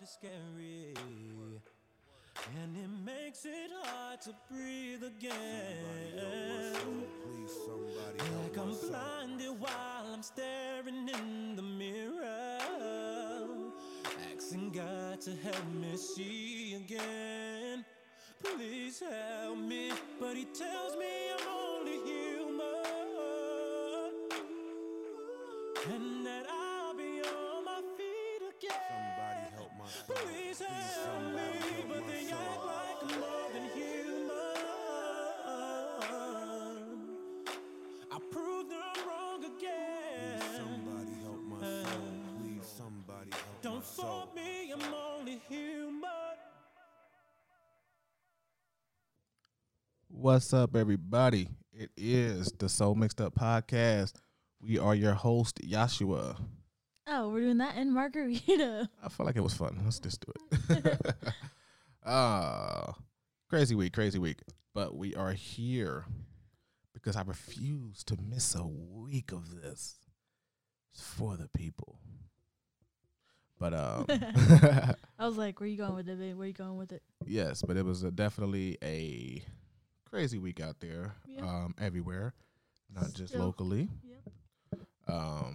God is scary, and it makes it hard to breathe again. Like I'm blinded while I'm staring in the mirror, asking God to help me see again. Please help me, but He tells me I'm only human, and that I'll be on my feet again. Somebody help my soul. Please help me, but they act like I'm more than human. I proved that I'm wrong again. Please somebody help my soul. Please somebody help my soul. Don't fault me, I'm only human. What's up, everybody? It is the Soul Mixed Up Podcast. We are your host, Yashua. Oh, we're doing that in Margarita. I felt like it was fun. Let's just do it. Crazy week. But we are here because I refuse to miss a week of this. It's for the people. But I was like, where you going with it? Yes, but it was definitely a crazy week out there, yep. Everywhere, not just locally. Yep. I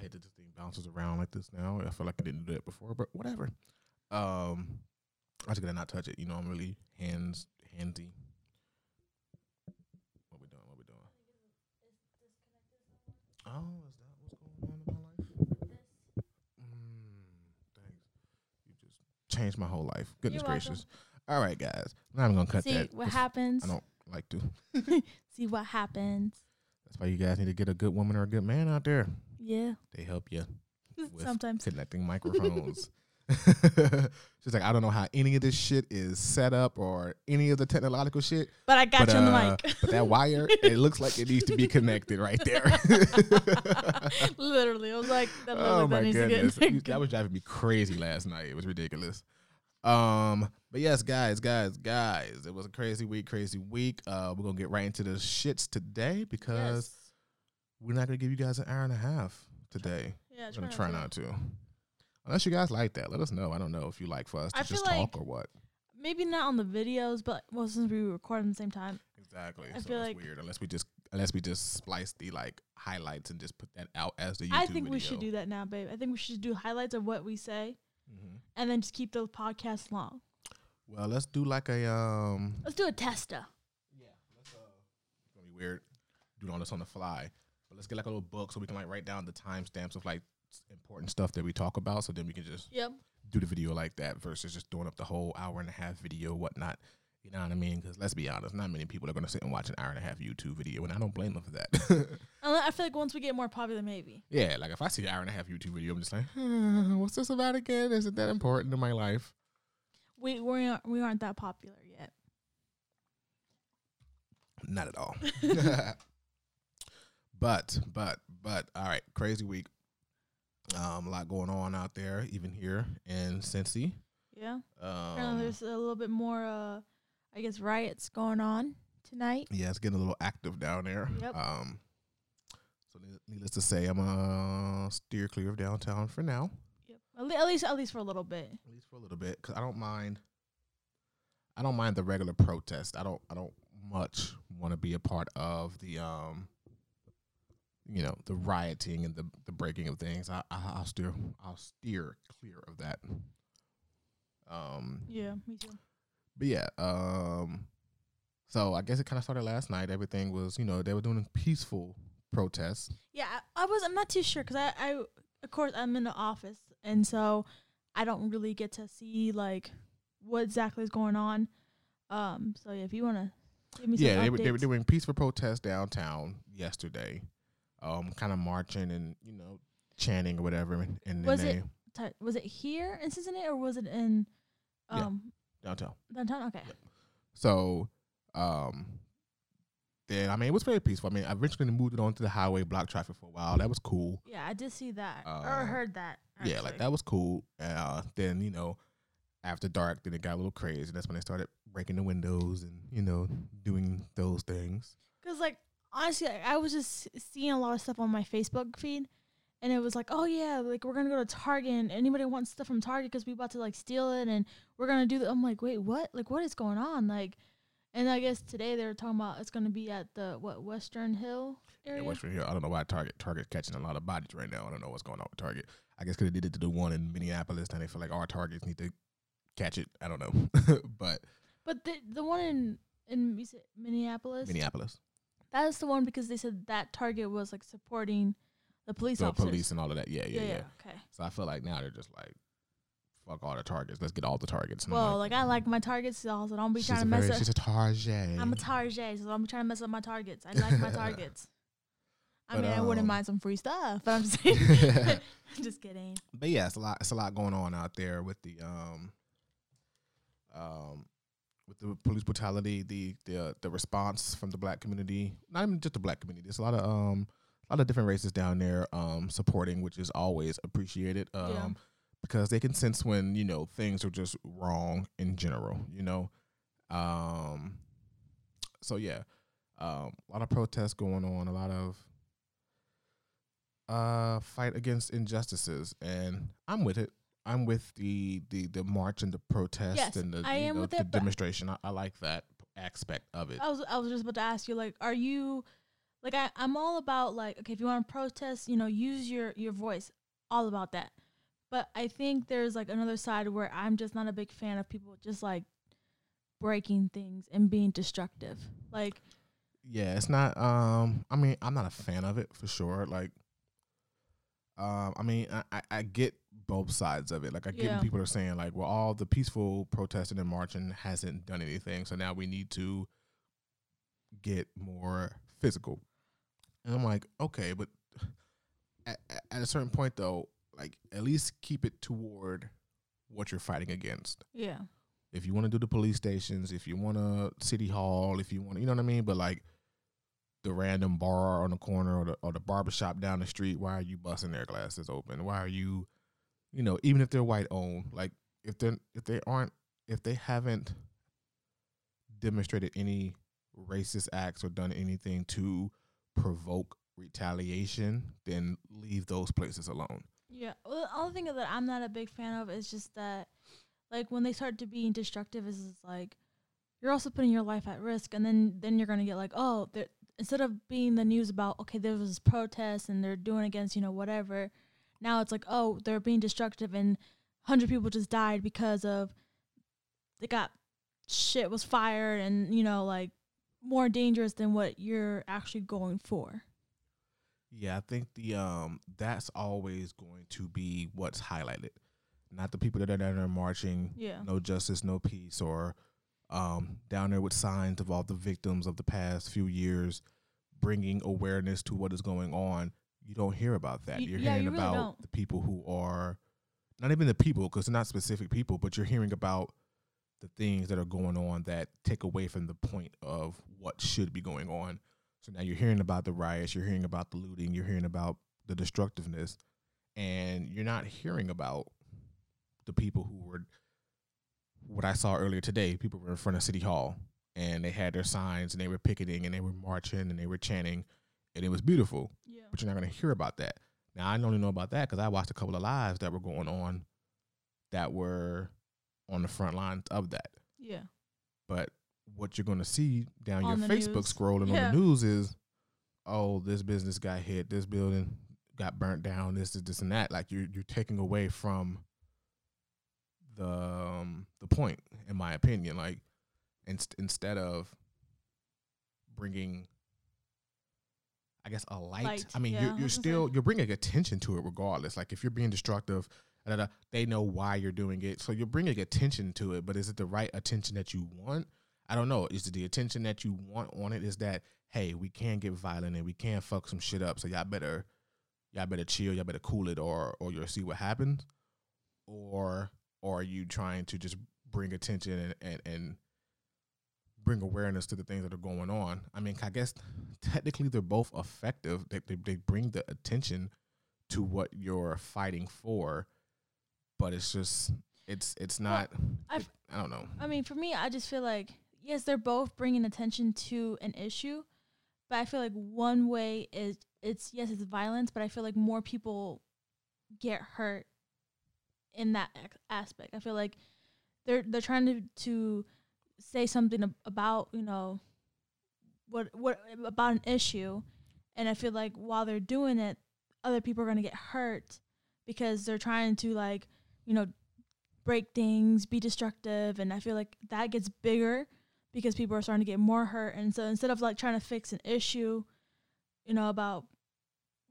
hate that this thing bounces around like this now. I feel like I didn't do that before, but whatever. I'm just gonna not touch it. You know, I'm really handsy. What we doing? Oh, is that what's going on in my life? Thanks. You just changed my whole life. Goodness gracious. All right, guys. Now I'm going to cut that. See what happens. I don't like to. See what happens. That's why you guys need to get a good woman or a good man out there. Yeah. They help you with sometimes connecting microphones. She's like, I don't know how any of this shit is set up or any of the technological shit. But I got you on the mic. But that wire, it looks like it needs to be connected right there. Literally. I was like, that needs to get connected. That was driving me crazy last night. It was ridiculous. But yes, guys, it was a crazy week. We're going to get right into the shits today because we're not going to give you guys an hour and a half today. Yeah, we're going to try not to. Unless you guys like that, let us know. I don't know if you like for us to just talk or what. Maybe not on the videos, but since we record at the same time. Exactly. I feel like it's weird unless we just splice the like highlights and just put that out as the YouTube video. I think we should do that now, babe. I think we should do highlights of what we say. Mm-hmm. And then just keep the podcast long. Well, let's do like a Let's do a tester. Yeah, it's gonna be weird doing all this on the fly. But let's get like a little book so we can like write down the timestamps of like important stuff that we talk about. So then we can just do the video like that versus just throwing up the whole hour and a half video, whatnot. You know what I mean? Because let's be honest, not many people are gonna sit and watch an hour and a half YouTube video, and I don't blame them for that. I feel like once we get more popular, maybe. Yeah, like if I see an hour and a half YouTube video, I'm just like, what's this about again? Isn't that important in my life? We aren't that popular yet. Not at all. But all right, crazy week. A lot going on out there, even here in Cincy. Yeah. Apparently there's a little bit more I guess riots going on tonight. Yeah, it's getting a little active down there. Yep. So needless to say, I'm gonna steer clear of downtown for now. Yep. At least for a little bit. At least for a little bit, because I don't mind the regular protest. I don't much want to be a part of the the rioting and the breaking of things. I'll steer clear of that. Yeah, me too. But yeah, so I guess it kind of started last night. Everything was, they were doing peaceful protests. Yeah, I'm not too sure because I, of course, I'm in the office, and so I don't really get to see like what exactly is going on. So yeah, if you want to give me some updates. They were doing peaceful protests downtown yesterday, kind of marching and chanting or whatever. And was it here in Cincinnati or was it in downtown? Downtown, okay. Yep. So, then it was very peaceful. I eventually moved it onto the highway, block traffic for a while. That was cool. Yeah, I did see that or heard that. Actually. Yeah, like that was cool. Then after dark, then it got a little crazy. That's when they started breaking the windows and doing those things. Because honestly, I was just seeing a lot of stuff on my Facebook feed. And it was like, oh, yeah, like, we're going to go to Target, and anybody wants stuff from Target because we about to, like, steal it, and we're going to do that. I'm like, wait, what? Like, what is going on? Like, and I guess today they were talking about it's going to be at the, what, Western Hill area? Yeah, Western Hill. I don't know why Target's catching a lot of bodies right now. I don't know what's going on with Target. I guess because they did it to the one in Minneapolis, and they feel like our Targets need to catch it. I don't know. But the one in Minneapolis? Minneapolis. That is the one because they said that Target was, like, supporting the police officers. The police and all of that, yeah. Okay. So I feel like now they're just like, fuck all the Targets. Let's get all the Targets. And well, like I like my Targets, so don't be trying to mess up. She's a Target. I'm a Target, so don't be trying to mess up my Targets. I like my Targets. I mean, I wouldn't mind some free stuff, but I'm just kidding. I'm just kidding. But yeah, it's a lot going on out there with the with the police brutality, the response from the black community. Not even just the black community. There's a lot of different races down there supporting, which is always appreciated because they can sense when, you know, things are just wrong in general, you know. A lot of protests going on, a lot of fight against injustices, and I'm with it. I'm with the march and the protest and the demonstration. I like that aspect of it. I was just about to ask you, like, are you... Like, I'm all about, like, okay, if you want to protest, you know, use your voice. All about that. But I think there's, like, another side where I'm just not a big fan of people just, like, breaking things and being destructive. Like. Yeah, it's not, I mean, I'm not a fan of it for sure. Like, I mean, I get both sides of it. Like, I get when people are saying, like, well, all the peaceful protesting and marching hasn't done anything. So now we need to get more physical. And I'm like, okay, but at a certain point, though, like, at least keep it toward what you're fighting against. Yeah. If you want to do the police stations, if you want to City Hall, if you want, you know what I mean? But, like, the random bar on the corner or the barbershop down the street, why are you busting their glasses open? Why are you, you know, even if they're white-owned, like, if they haven't demonstrated any racist acts or done anything to provoke retaliation, then leave those places alone. Yeah. Well, the only thing that I'm not a big fan of is just that, like, when they start to being destructive, is like, you're also putting your life at risk, and then you're going to get like, oh, instead of being the news about, okay, there was protests and they're doing against, you know, whatever, now it's like, oh, they're being destructive and 100 people just died because of they got shit was fired and, you know, like, more dangerous than what you're actually going for. Yeah, I think the that's always going to be what's highlighted, not the people that are down there marching, no justice, no peace, or down there with signs of all the victims of the past few years, bringing awareness to what is going on. You don't hear about that. You're hearing about the people who are not even the people, because they're not specific people, but you're hearing about the things that are going on that take away from the point of what should be going on. So now you're hearing about the riots, you're hearing about the looting, you're hearing about the destructiveness, and you're not hearing about the people who were, what I saw earlier today, people were in front of City Hall, and they had their signs, and they were picketing, and they were marching, and they were chanting, and it was beautiful. Yeah. But you're not going to hear about that. Now, I only know about that because I watched a couple of lives that were going on that were on the front lines of that. Yeah. But what you're going to see down on your Facebook news, scrolling on the news, is, oh, this business got hit, this building got burnt down, this and that. Like, you're taking away from the point, in my opinion. Like, instead of bringing, I guess, a light. I mean, you're bringing attention to it regardless. Like, if you're being destructive, they know why you're doing it, so you're bringing attention to it. But is it the right attention that you want? I don't know. Is it the attention that you want on it? Is that, hey, we can get violent and we can fuck some shit up, so y'all better chill, y'all better cool it, or you'll see what happens? Or are you trying to just bring attention and bring awareness to the things that are going on? I mean, I guess technically they're both effective. They bring the attention to what you're fighting for. But it's just, it's not, well, I don't know. I mean, for me, I just feel like, yes, they're both bringing attention to an issue, but I feel like one way is it's, yes, it's violence, but I feel like more people get hurt in that aspect. I feel like they're trying to say something about, you know, what about an issue, and I feel like while they're doing it, other people are going to get hurt because they're trying to, like, you know, break things, be destructive, and I feel like that gets bigger because people are starting to get more hurt. And so instead of, like, trying to fix an issue, you know, about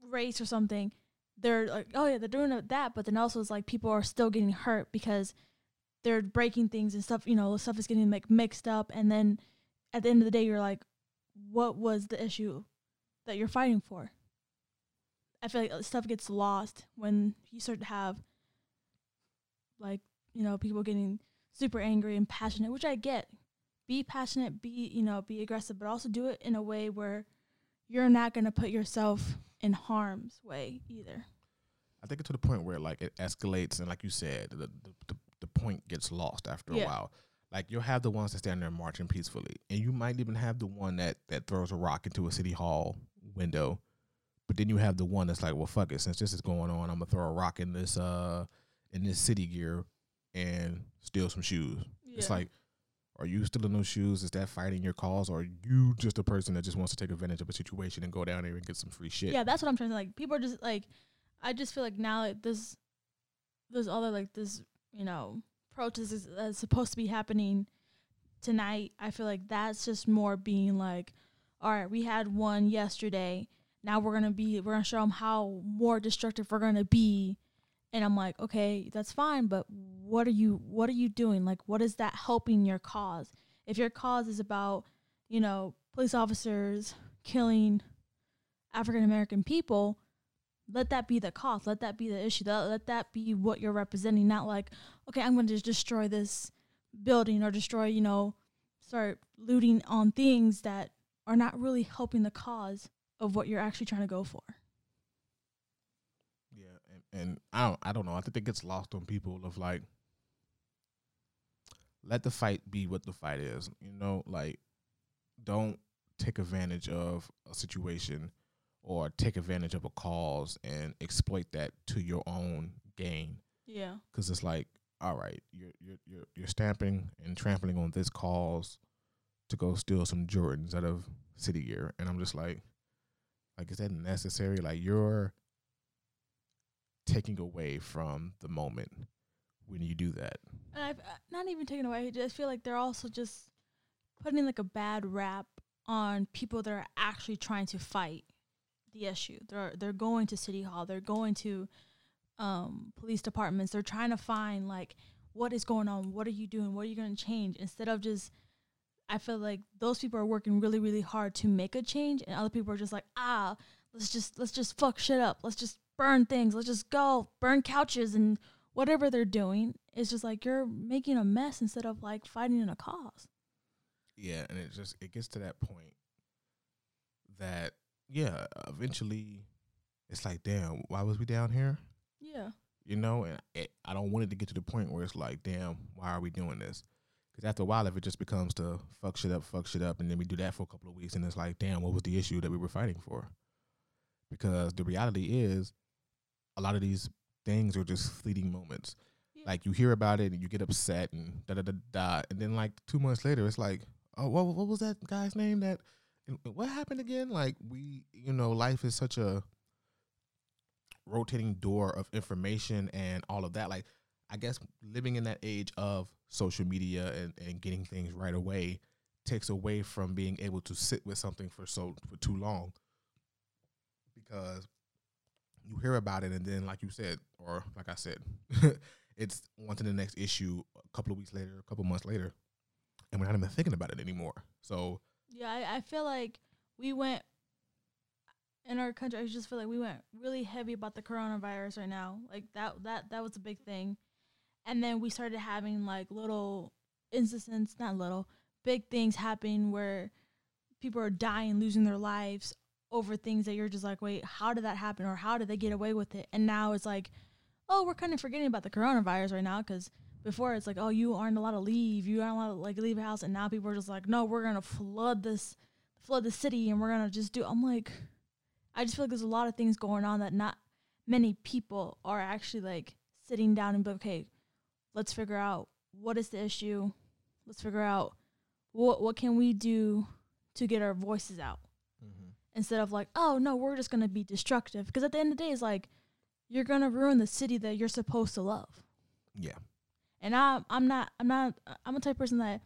race or something, they're like, oh, yeah, they're doing that, but then also it's like people are still getting hurt because they're breaking things and stuff, you know, stuff is getting, like, mixed up, and then at the end of the day you're like, what was the issue that you're fighting for? I feel like stuff gets lost when you start to have, like, you know, people getting super angry and passionate, which I get. Be passionate, be aggressive, but also do it in a way where you're not going to put yourself in harm's way either. I think it's to the point where, like, it escalates, and like you said, the point gets lost after a while. Like, you'll have the ones that stand there marching peacefully, and you might even have the one that throws a rock into a City Hall window. But then you have the one that's like, well, fuck it. Since this is going on, I'm going to throw a rock in this City Gear and steal some shoes. Yeah. It's like, are you stealing those shoes? Is that fighting your cause? Or are you just a person that just wants to take advantage of a situation and go down there and get some free shit? Yeah, that's what I'm trying to, like, people are just, like, I just feel like now, like, there's other, like, this, you know, protest is supposed to be happening tonight. I feel like that's just more being like, all right, we had one yesterday. Now we're gonna show them how more destructive we're gonna be, and I'm like, okay, that's fine, but what are you doing? Like, what is that helping your cause? If your cause is about, you know, police officers killing African American people, let that be the cause. Let that be the issue. Let that be what you're representing. Not like, okay, I'm gonna just destroy this building or destroy, you know, start looting on things that are not really helping the cause of what you're actually trying to go for. Yeah, and I don't know. I think it gets lost on people of, like, let the fight be what the fight is. You know, like, don't take advantage of a situation or take advantage of a cause and exploit that to your own gain. Yeah. Because it's like, all right, you're stamping and trampling on this cause to go steal some Jordans out of City Gear. And I'm just like, is that necessary? Like, you're taking away from the moment when you do that. And I've not even taken away. I just feel like they're also just putting, like, a bad rap on people that are actually trying to fight the issue. They're going to City Hall. They're going to police departments. They're trying to find, like, what is going on? What are you doing? What are you going to change? Instead of just, I feel like those people are working really, really hard to make a change, and other people are just like, let's just fuck shit up. Let's just burn things. Let's just go burn couches and whatever they're doing. It's just like you're making a mess instead of, like, fighting in a cause. Yeah, and it gets to that point that, yeah, eventually it's like, damn, why was we down here? Yeah. You know, and I don't want it to get to the point where it's like, damn, why are we doing this? After a while, if it just becomes to fuck shit up, and then we do that for a couple of weeks, and it's like, damn, what was the issue that we were fighting for? Because the reality is, a lot of these things are just fleeting moments. Yeah. Like, you hear about it, and you get upset, and da-da-da-da, and then, like, 2 months later, it's like, oh, what was that guy's name that, and what happened again? Like, we, you know, life is such a rotating door of information and all of that, like, I guess living in that age of social media and getting things right away takes away from being able to sit with something for too long, because you hear about it and then, like you said, or like I said, it's on to the next issue a couple of weeks later, a couple months later, and we're not even thinking about it anymore. So yeah, I feel like we went in our country. I just feel like we went really heavy about the coronavirus right now. Like that was a big thing. And then we started having, like, little instances, not little, big things happen where people are dying, losing their lives over things that you're just like, wait, how did that happen? Or how did they get away with it? And now it's like, oh, we're kind of forgetting about the coronavirus right now, because before it's like, oh, you aren't allowed to leave. You aren't allowed to, like, leave a house. And now people are just like, no, we're going to flood the city, and we're going to just do. I'm like, I just feel like there's a lot of things going on that not many people are actually like sitting down and be like, okay, let's figure out what is the issue. Let's figure out what can we do to get our voices out, mm-hmm. instead of like, oh no, we're just going to be destructive. Because at the end of the day, it's like, you're going to ruin the city that you're supposed to love. Yeah. And I'm a type of person that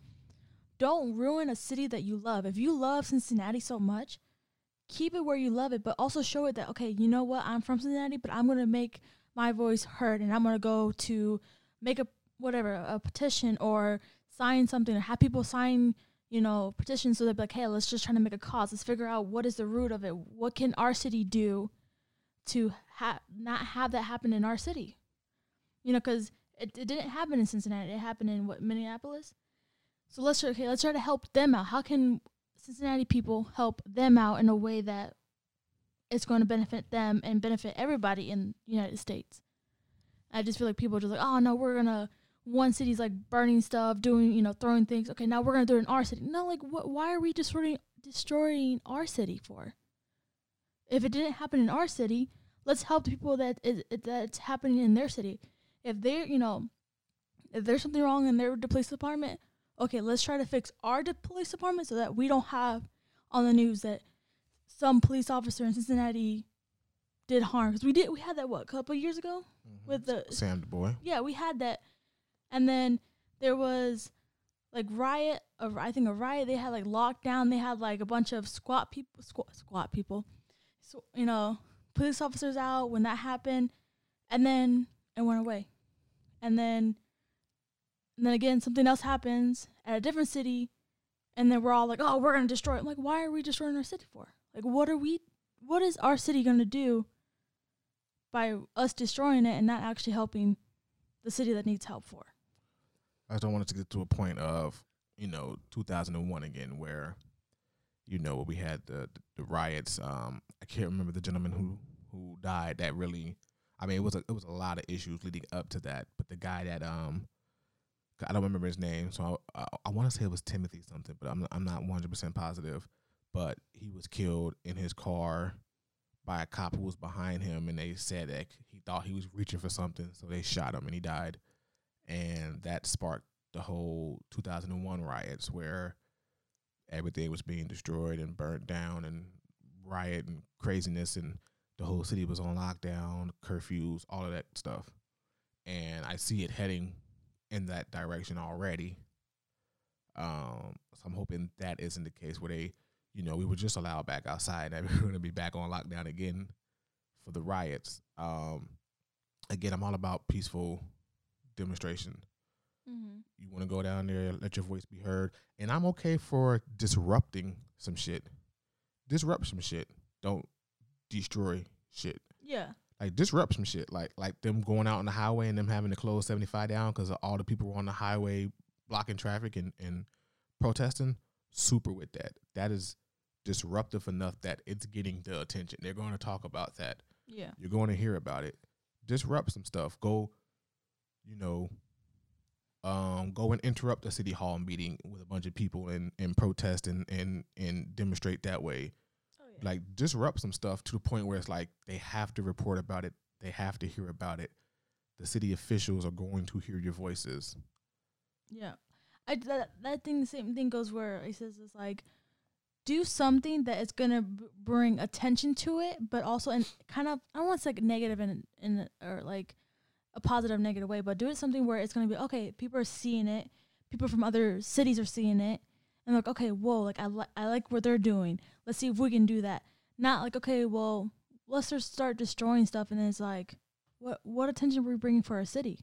don't ruin a city that you love. If you love Cincinnati so much, keep it where you love it, but also show it that, okay, you know what? I'm from Cincinnati, but I'm going to make my voice heard, and I'm going to go to make a petition or sign something, or have people sign, petitions, so they're like, hey, let's just try to make a cause. Let's figure out what is the root of it. What can our city do to not have that happen in our city? Because it didn't happen in Cincinnati. It happened in Minneapolis? So let's try to help them out. How can Cincinnati people help them out in a way that it's going to benefit them and benefit everybody in the United States? I just feel like people are just like, oh, no, we're going to, one city's like burning stuff, doing, throwing things. Okay, now we're going to do it in our city. No, like, why are we destroying our city for? If it didn't happen in our city, let's help the people that's happening in their city. If they're, if there's something wrong in their police department, okay, let's try to fix our police department so that we don't have on the news that some police officer in Cincinnati did harm. Because we had that, a couple years ago? Mm-hmm. With the Sand Boy. Yeah, we had that. And then there was, a riot. They had, lockdown. They had, a bunch of squat people. So, police officers out when that happened. And then it went away. And then again, something else happens at a different city, and then we're all like, oh, we're going to destroy it. I'm like, why are we destroying our city for? Like, what is our city going to do by us destroying it and not actually helping the city that needs help for? I don't want it to get to a point of, 2001 again, where, we had the riots. I can't remember the gentleman who died that really, it was a lot of issues leading up to that. But the guy that, I don't remember his name, so I want to say it was Timothy something, but I'm not 100% positive. But he was killed in his car by a cop who was behind him, and they said that he thought he was reaching for something, so they shot him, and he died. And that sparked the whole 2001 riots, where everything was being destroyed and burnt down and riot and craziness, and the whole city was on lockdown, curfews, all of that stuff. And I see it heading in that direction already. So I'm hoping that isn't the case, where they, we were just allowed back outside, and we're going to be back on lockdown again for the riots. Again, I'm all about peaceful demonstration. Mm-hmm. You want to go down there, let your voice be heard. And I'm okay for disrupting some shit. Disrupt some shit. Don't destroy shit. Yeah. Like, disrupt some shit, like them going out on the highway and them having to close 75 down because all the people were on the highway blocking traffic and protesting. Super with that. That is disruptive enough that it's getting the attention. They're going to talk about that. Yeah. You're going to hear about it. Disrupt some stuff. Go, go and interrupt a City Hall meeting with a bunch of people and protest and demonstrate that way. Like, disrupt some stuff to the point where it's like they have to report about it. They have to hear about it. The city officials are going to hear your voices. Yeah. The same thing goes where it says it's like, do something that is going to bring attention to it, but also in kind of, I don't want to say negative in or like a positive negative way, but do it something where it's going to be, okay, people are seeing it. People from other cities are seeing it. And like, okay, whoa, like I like what they're doing. Let's see if we can do that. Not like, okay, well, let's just start destroying stuff. And then it's like, what attention are we bringing for our city?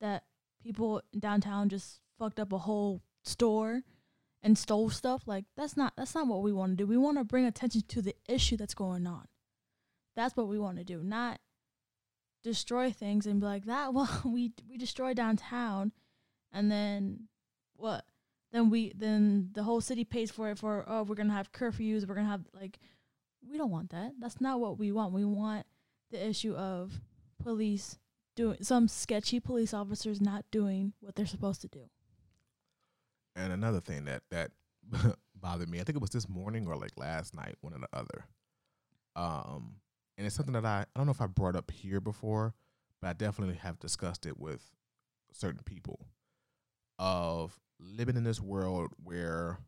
That people downtown just fucked up a whole store and stole stuff. Like, that's not what we want to do. We want to bring attention to the issue that's going on. That's what we want to do. Not destroy things and be like that. Well, we destroy downtown, and then what? Then the whole city pays for it for, oh, we're going to have curfews. We're going to have, we don't want that. That's not what we want. We want the issue of police doing, some sketchy police officers not doing what they're supposed to do. And another thing that bothered me, I think it was this morning or last night, one or the other. And it's something that I don't know if I brought up here before, but I definitely have discussed it with certain people of living in this world where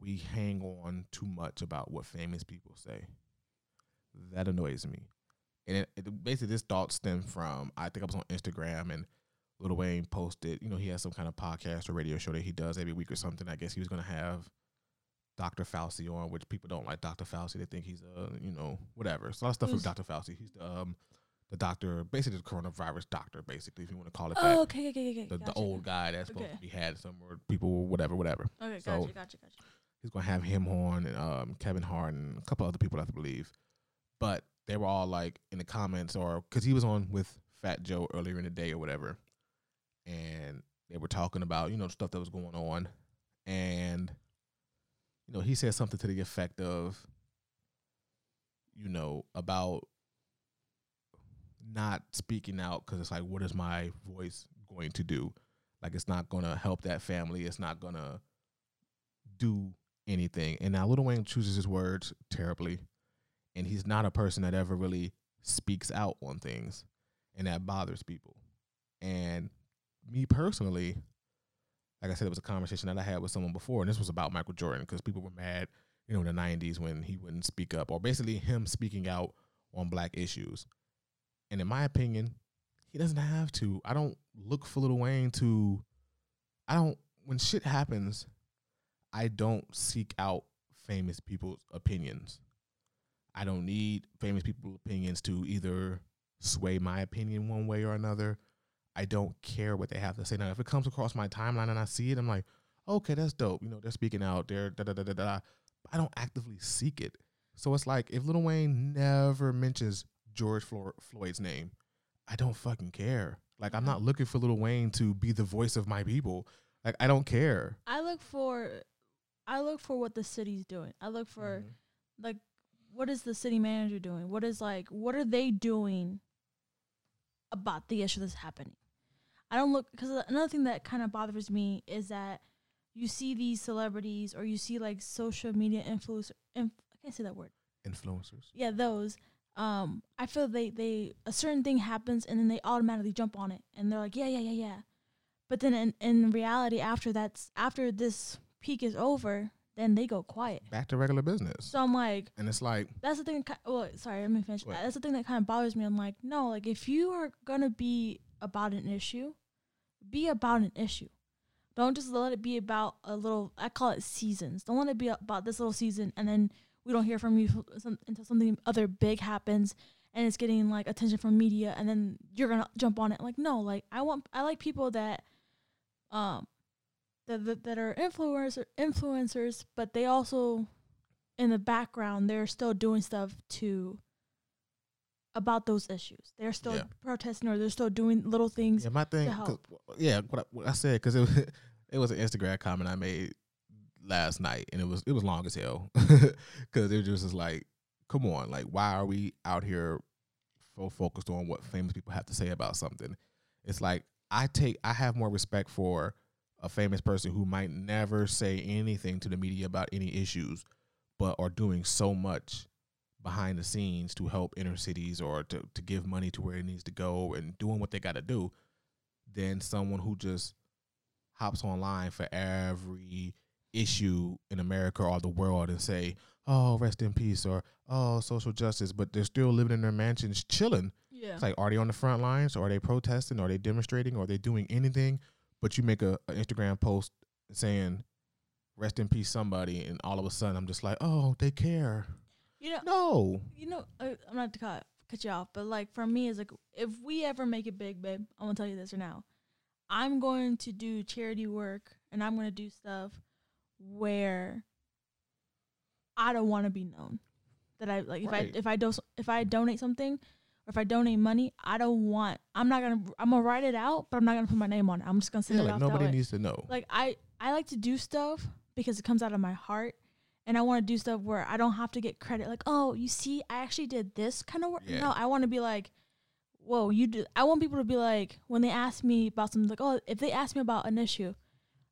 we hang on too much about what famous people say. That annoys me. And it basically, this thought stemmed from, I think I was on Instagram and Lil Wayne posted, you know, he has some kind of podcast or radio show that he does every week or something. I guess he was going to have Dr. Fauci on, which people don't like Dr. Fauci. They think he's, you know, whatever. It's a lot of stuff with Dr. Fauci. He's the doctor, basically the coronavirus doctor, basically, if you want to call it that. Oh, okay. The old guy that's supposed to be had somewhere, people, whatever. Okay, so gotcha. He's going to have him on and Kevin Hart and a couple other people, I believe. But they were all like in the comments, or because he was on with Fat Joe earlier in the day or whatever, and they were talking about, you know, stuff that was going on, and, you know, he said something to the effect of, you know, about not speaking out because it's like, what is my voice going to do? Like, it's not going to help that family. It's not going to do anything. And now Lil Wayne chooses his words terribly. And he's not a person that ever really speaks out on things, and that bothers people. And me personally, like I said, it was a conversation that I had with someone before, and this was about Michael Jordan, because people were mad, you know, in the 90s when he wouldn't speak up, or basically him speaking out on black issues. And in my opinion, he doesn't have to. I don't look for Lil Wayne to, when shit happens, I don't seek out famous people's opinions. I don't need famous people's opinions to either sway my opinion one way or another. I don't care what they have to say. Now, if it comes across my timeline and I see it, I'm like, okay, that's dope. You know, they're speaking out. They're da-da-da-da-da. I don't actively seek it. So it's like, if Lil Wayne never mentions George Floyd's name, I don't fucking care. Like, I'm not looking for Lil Wayne to be the voice of my people. Like, I don't care. I look for what the city's doing. I look for, like, what is the city manager doing? What are they doing about the issue that's happening? I don't look, because another thing that kind of bothers me is that you see these celebrities, or you see like social media influencers. Yeah, those. I feel they a certain thing happens and then they automatically jump on it and they're like, yeah. But then in reality, after this peak is over, then they go quiet. Back to regular business. So I'm like... And it's like... That's the thing... Well, sorry, let me finish. Wait. That's the thing that kind of bothers me. I'm like, no, like, if you are going to be about an issue, be about an issue. Don't just let it be about a little... I call it seasons. Don't let it be about this little season, and then we don't hear from you until something other big happens, and it's getting, like, attention from media, and then you're going to jump on it. Like, no, like, I like people that... that are influencers, but they also, in the background, they're still doing stuff about those issues. They're still protesting, or they're still doing little things. Yeah, my thing. What I said, because it was an Instagram comment I made last night, and it was long as hell, because it was just like, come on, like, why are we out here so focused on what famous people have to say about something? It's like, I have more respect for a famous person who might never say anything to the media about any issues, but are doing so much behind the scenes to help inner cities, or to give money to where it needs to go, and doing what they got to do, than someone who just hops online for every issue in America or the world and say, oh, rest in peace, or, oh, social justice, but they're still living in their mansions chilling. Yeah. It's like, are they on the front lines? Are they protesting? Are they demonstrating? Are they doing anything? But you make an Instagram post saying, rest in peace, somebody, and all of a sudden I'm just like, oh, they care. I'm not to cut you off, but, like, for me, it's like, if we ever make it big, babe, I'm going to tell you this right now. I'm going to do charity work, and I'm going to do stuff where I don't want to be known. That I, like, right. If I donate something, if I donate money, I'm gonna write it out, but I'm not gonna put my name on it. I'm just gonna send it off. Nobody needs to know. Like, I like to do stuff because it comes out of my heart, and I wanna do stuff where I don't have to get credit, like, oh, you see, I actually did this kind of work. Yeah. No, I wanna be like, whoa, you do. I want people to be like, when they ask me about something, like, oh, if they ask me about an issue,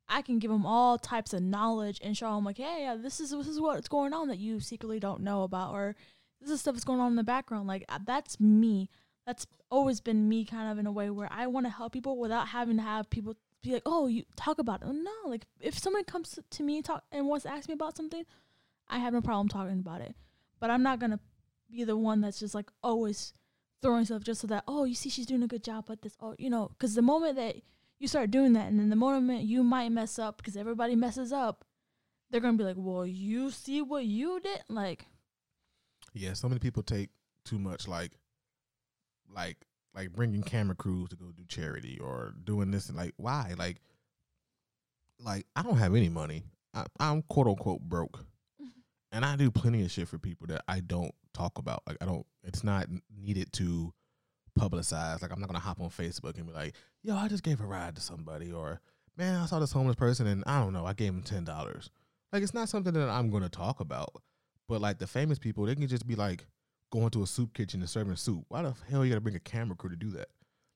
I can give them all types of knowledge and show them like, hey, yeah, this is what's going on that you secretly don't know about, or this is stuff that's going on in the background. Like, that's me. That's always been me, kind of, in a way where I want to help people without having to have people be like, oh, you talk about it. No, like, if somebody comes to me and wants to ask me about something, I have no problem talking about it. But I'm not going to be the one that's just like always throwing stuff just so that, oh, you see, she's doing a good job at this. Oh, you know, because the moment that you start doing that, and then the moment you might mess up, because everybody messes up, they're going to be like, well, you see what you did? Like, yeah, so many people take too much, like bringing camera crews to go do charity or doing this, and like, why? Like I don't have any money. I'm quote unquote broke, and I do plenty of shit for people that I don't talk about. Like, I don't. It's not needed to publicize. Like, I'm not gonna hop on Facebook and be like, yo, I just gave a ride to somebody, or man, I saw this homeless person and I don't know, I gave him $10. Like, it's not something that I'm gonna talk about. But like the famous people, they can just be like, going to a soup kitchen and serving soup. Why the hell you gotta bring a camera crew to do that?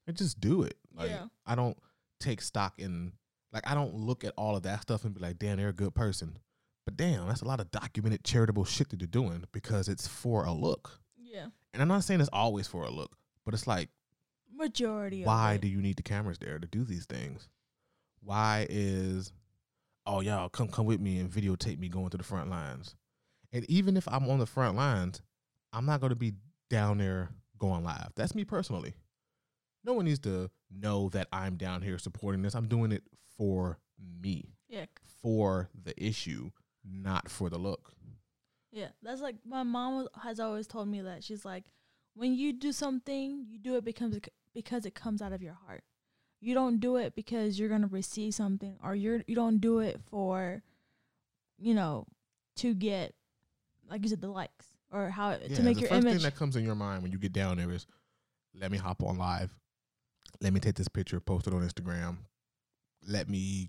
And just do it. Like, yeah. I don't take stock in, like, I don't look at all of that stuff and be like, damn, they're a good person. But damn, that's a lot of documented charitable shit that they're doing because it's for a look. Yeah. And I'm not saying it's always for a look, but it's like, majority. Why do you need the cameras there to do these things? Why is, oh, y'all come with me and videotape me going to the front lines? And even if I'm on the front lines, I'm not going to be down there going live. That's me personally. No one needs to know that I'm down here supporting this. I'm doing it for me. Yeah. For the issue, not for the look. Yeah. That's like, my mom has always told me that. She's like, when you do something, you do it because it comes out of your heart. You don't do it because you're going to receive something, or you don't do it for, you know, to get, like you said, the likes. Or how to make your image. The first thing that comes in your mind when you get down there is, let me hop on live. Let me take this picture, post it on Instagram. Let me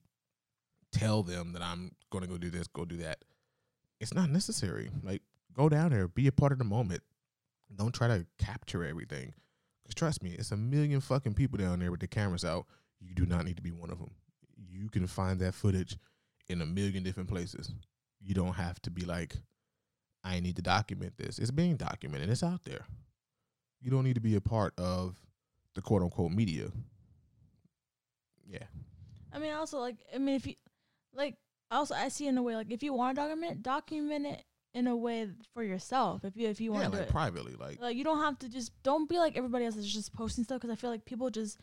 tell them that I'm going to go do this, go do that. It's not necessary. Like, go down there. Be a part of the moment. Don't try to capture everything. Because trust me, it's a million fucking people down there with their cameras out. You do not need to be one of them. You can find that footage in a million different places. You don't have to be like, I need to document this. It's being documented. It's out there. You don't need to be a part of the quote unquote media. Yeah. I mean, also, like, I mean, if you, like, also, I see in a way, like, if you want to document it in a way for yourself. If you want to, like, do it privately, like you don't have to just, don't be like everybody else is just posting stuff, because I feel like people just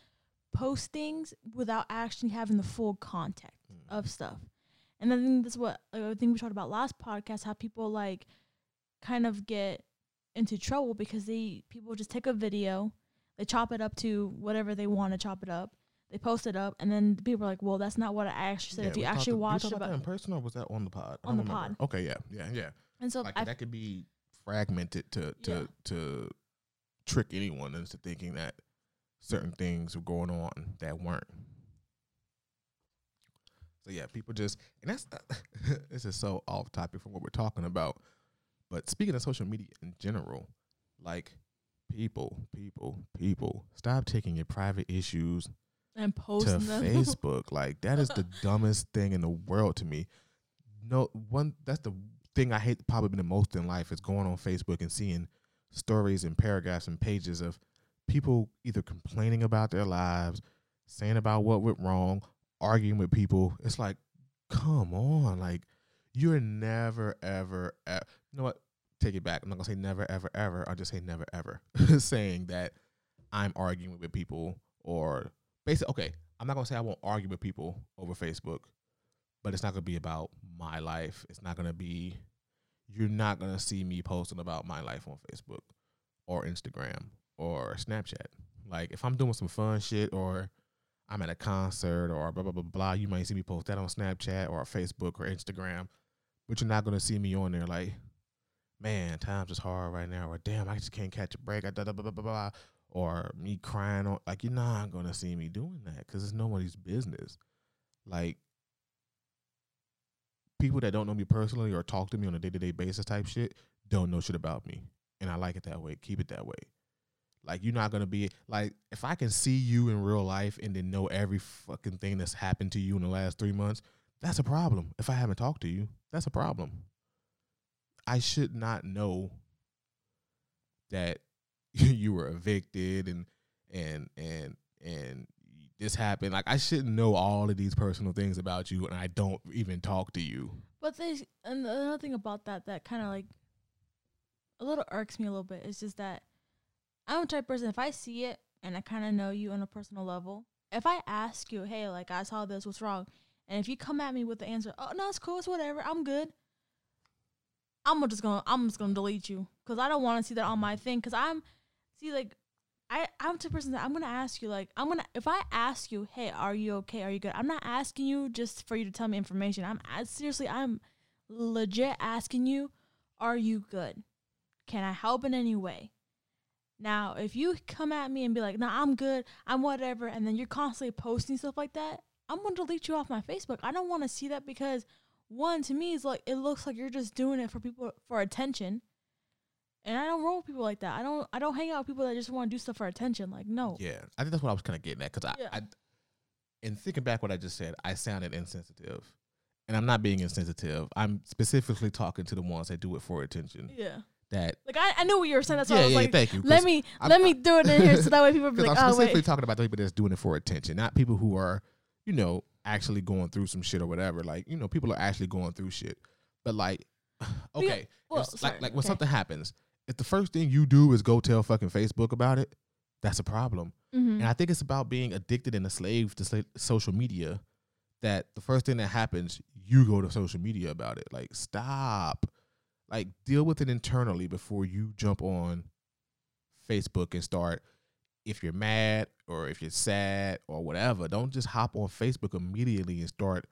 post things without actually having the full context of stuff. And I think that's what, like, I think we talked about last podcast, how people, like, kind of get into trouble because people just take a video, they chop it up to whatever they want to chop it up, they post it up, and then people are like, well, that's not what I actually said. Yeah, if you actually watched it, about that in person, or was that on the pod? On the pod. Okay, yeah. And so, like, that could be fragmented to trick anyone into thinking that certain things were going on that weren't. So yeah, people just, and that's this is so off topic from what we're talking about. But speaking of social media in general, like, people, stop taking your private issues and posting to them. Facebook. Like, that is the dumbest thing in the world to me. No one, that's the thing I hate probably the most in life, is going on Facebook and seeing stories and paragraphs and pages of people either complaining about their lives, saying about what went wrong, arguing with people. It's like, come on. Like, you're never, ever, ever. You know what? Take it back. I'm not going to say never, ever, ever. I'll just say never, ever. Saying that I'm arguing with people, or basically, okay, I'm not going to say I won't argue with people over Facebook, but it's not going to be about my life. It's not going to be, you're not going to see me posting about my life on Facebook or Instagram or Snapchat. Like, if I'm doing some fun shit, or I'm at a concert, or blah, blah, blah, blah, you might see me post that on Snapchat or Facebook or Instagram, but you're not going to see me on there like, man, times is hard right now, or damn, I just can't catch a break, or me crying on, like, you're not going to see me doing that, because it's nobody's business. Like, people that don't know me personally or talk to me on a day-to-day basis type shit don't know shit about me, and I like it that way. Keep it that way. Like, you're not going to be like, if I can see you in real life and then know every fucking thing that's happened to you in the last 3 months, that's a problem. If I haven't talked to you, that's a problem. I should not know that you were evicted and this happened. Like, I shouldn't know all of these personal things about you, and I don't even talk to you. But and another thing about that kind of, like, a little irks me a little bit is just that I'm a type of person, if I see it and I kind of know you on a personal level, if I ask you, hey, like, I saw this, what's wrong? And if you come at me with the answer, oh, no, it's cool, it's whatever, I'm good, I'm just gonna delete you, because I don't want to see that on my thing. Because I'm the person that I'm gonna ask you, like, if I ask you, hey, are you okay, are you good? I'm not asking you just for you to tell me information. I'm legit asking you, are you good? Can I help in any way? Now, if you come at me and be like, no, I'm good, I'm whatever, and then you're constantly posting stuff like that, I'm gonna delete you off my Facebook. I don't want to see that, because one, to me, is like, it looks like you're just doing it for people, for attention. And I don't roll with people like that. I don't hang out with people that just want to do stuff for attention. Like, no. Yeah, I think that's what I was kind of getting at. Because yeah. In thinking back what I just said, I sounded insensitive. And I'm not being insensitive. I'm specifically talking to the ones that do it for attention. Yeah. That, like, I knew what you were saying. That's why I was like, thank you. Let me do it in here so that way people be like, I'm specifically talking about the people that's doing it for attention, not people who are, you know, actually going through some shit or whatever. Like, you know, people are actually going through shit. But, like, okay. Well, sorry, like when something happens, if the first thing you do is go tell fucking Facebook about it, that's a problem. Mm-hmm. And I think it's about being addicted and a slave to social media, that the first thing that happens, you go to social media about it. Like, stop. Like, deal with it internally before you jump on Facebook and start, if you're mad or if you're sad or whatever, don't just hop on Facebook immediately and start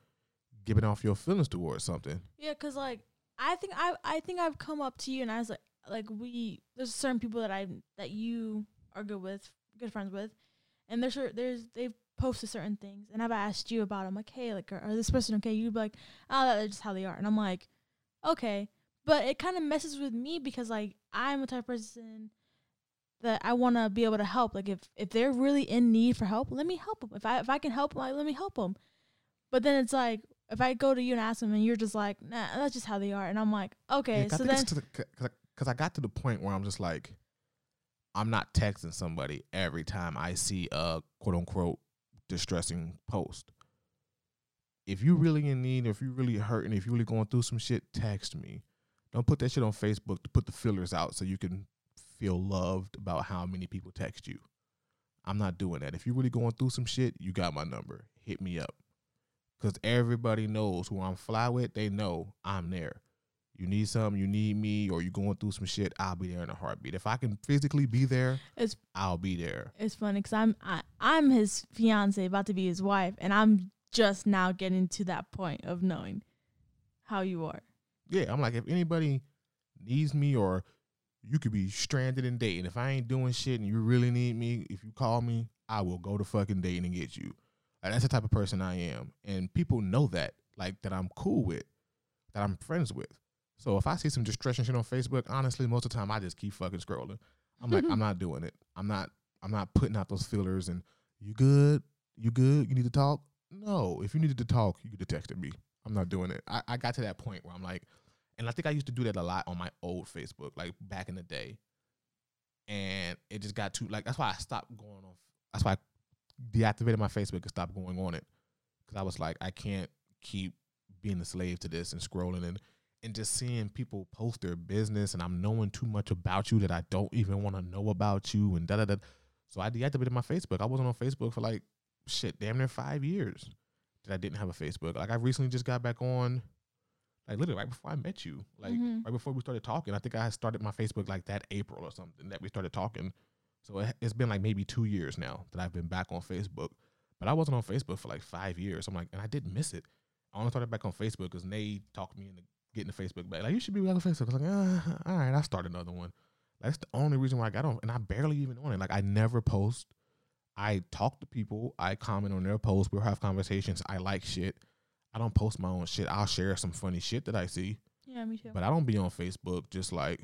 giving off your feelings towards something. Yeah, because, like, I think I've come up to you and I was like, there's certain people that you are good friends with, and they've posted certain things, and I've asked you about them, like, hey, like, are this person okay? You'd be like, oh, that's just how they are, and I'm like, okay, but it kind of messes with me, because, like, I'm a type of person that I want to be able to help. Like, if they're really in need for help, let me help them. If I can help them, like, let me help them. But then it's like, if I go to you and ask them, and you're just like, nah, that's just how they are, and I'm like, okay, yeah, so then. Because I got to the point where I'm just like, I'm not texting somebody every time I see a quote-unquote distressing post. If you really in need, if you really hurting, if you really going through some shit, text me. Don't put that shit on Facebook to put the fillers out so you can feel loved about how many people text you. I'm not doing that. If you're really going through some shit, you got my number. Hit me up. Because everybody knows who I'm fly with. They know I'm there. You need something, you need me, or you're going through some shit, I'll be there in a heartbeat. If I can physically be there, I'll be there. It's funny because I'm his fiance, about to be his wife, and I'm just now getting to that point of knowing how you are. Yeah, I'm like, if anybody needs me, or you could be stranded in dating, if I ain't doing shit and you really need me, if you call me, I will go to fucking dating and get you. Like, that's the type of person I am. And people know that, like, that I'm cool with, that I'm friends with. So if I see some distressing shit on Facebook, honestly, most of the time I just keep fucking scrolling. I'm like, I'm not doing it. I'm not putting out those fillers and you good, you need to talk. No, if you needed to talk, you could have texted me. I'm not doing it. I got to that point where I'm like, and I think I used to do that a lot on my old Facebook, like back in the day. And it just got too, like, that's why I stopped going off. That's why I deactivated my Facebook and stopped going on it. Because I was like, I can't keep being a slave to this and scrolling and just seeing people post their business, and I'm knowing too much about you that I don't even want to know about you, and da-da-da. So I deactivated my Facebook. I wasn't on Facebook for, like, shit, damn near 5 years that I didn't have a Facebook. Like, I recently just got back on, like, literally right before I met you. Like, right before we started talking. I think I started my Facebook, like, that April or something that we started talking. So it's been, like, maybe 2 years now that I've been back on Facebook. But I wasn't on Facebook for, like, 5 years. So I'm like, and I didn't miss it. I only started back on Facebook because Nate talked me into getting the Facebook back. Like, you should be back on Facebook. I was like, all right, I'll start another one. Like, that's the only reason why I got on. And I barely even on it. Like, I never post. I talk to people. I comment on their posts. We'll have conversations. I like shit. I don't post my own shit. I'll share some funny shit that I see. Yeah, me too. But I don't be on Facebook just like,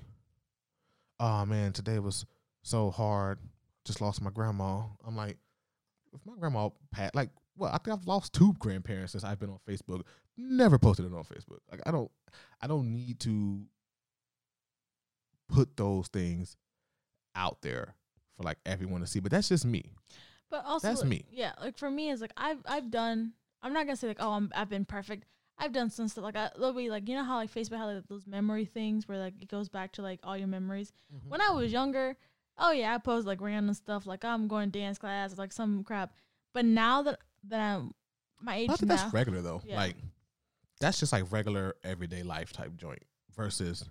oh, man, today was so hard. just lost my grandma. I'm like, if my grandma passed, like, well, I think I've lost two grandparents since I've been on Facebook. Never posted it on Facebook. Like, I don't need to put those things out there for like everyone to see. But that's just me. But also, that's me. Yeah, like for me, it's like I've done. I'm not gonna say like, oh, I've been perfect. I've done some stuff like they'll be like, you know how like Facebook had like those memory things where like it goes back to like all your memories. Mm-hmm. When I was younger, oh yeah, I posted like random stuff like I'm going to dance class, like some crap. But now that I'm my age, I think now, that's regular though. Yeah. Like that's just like regular everyday life type joint versus.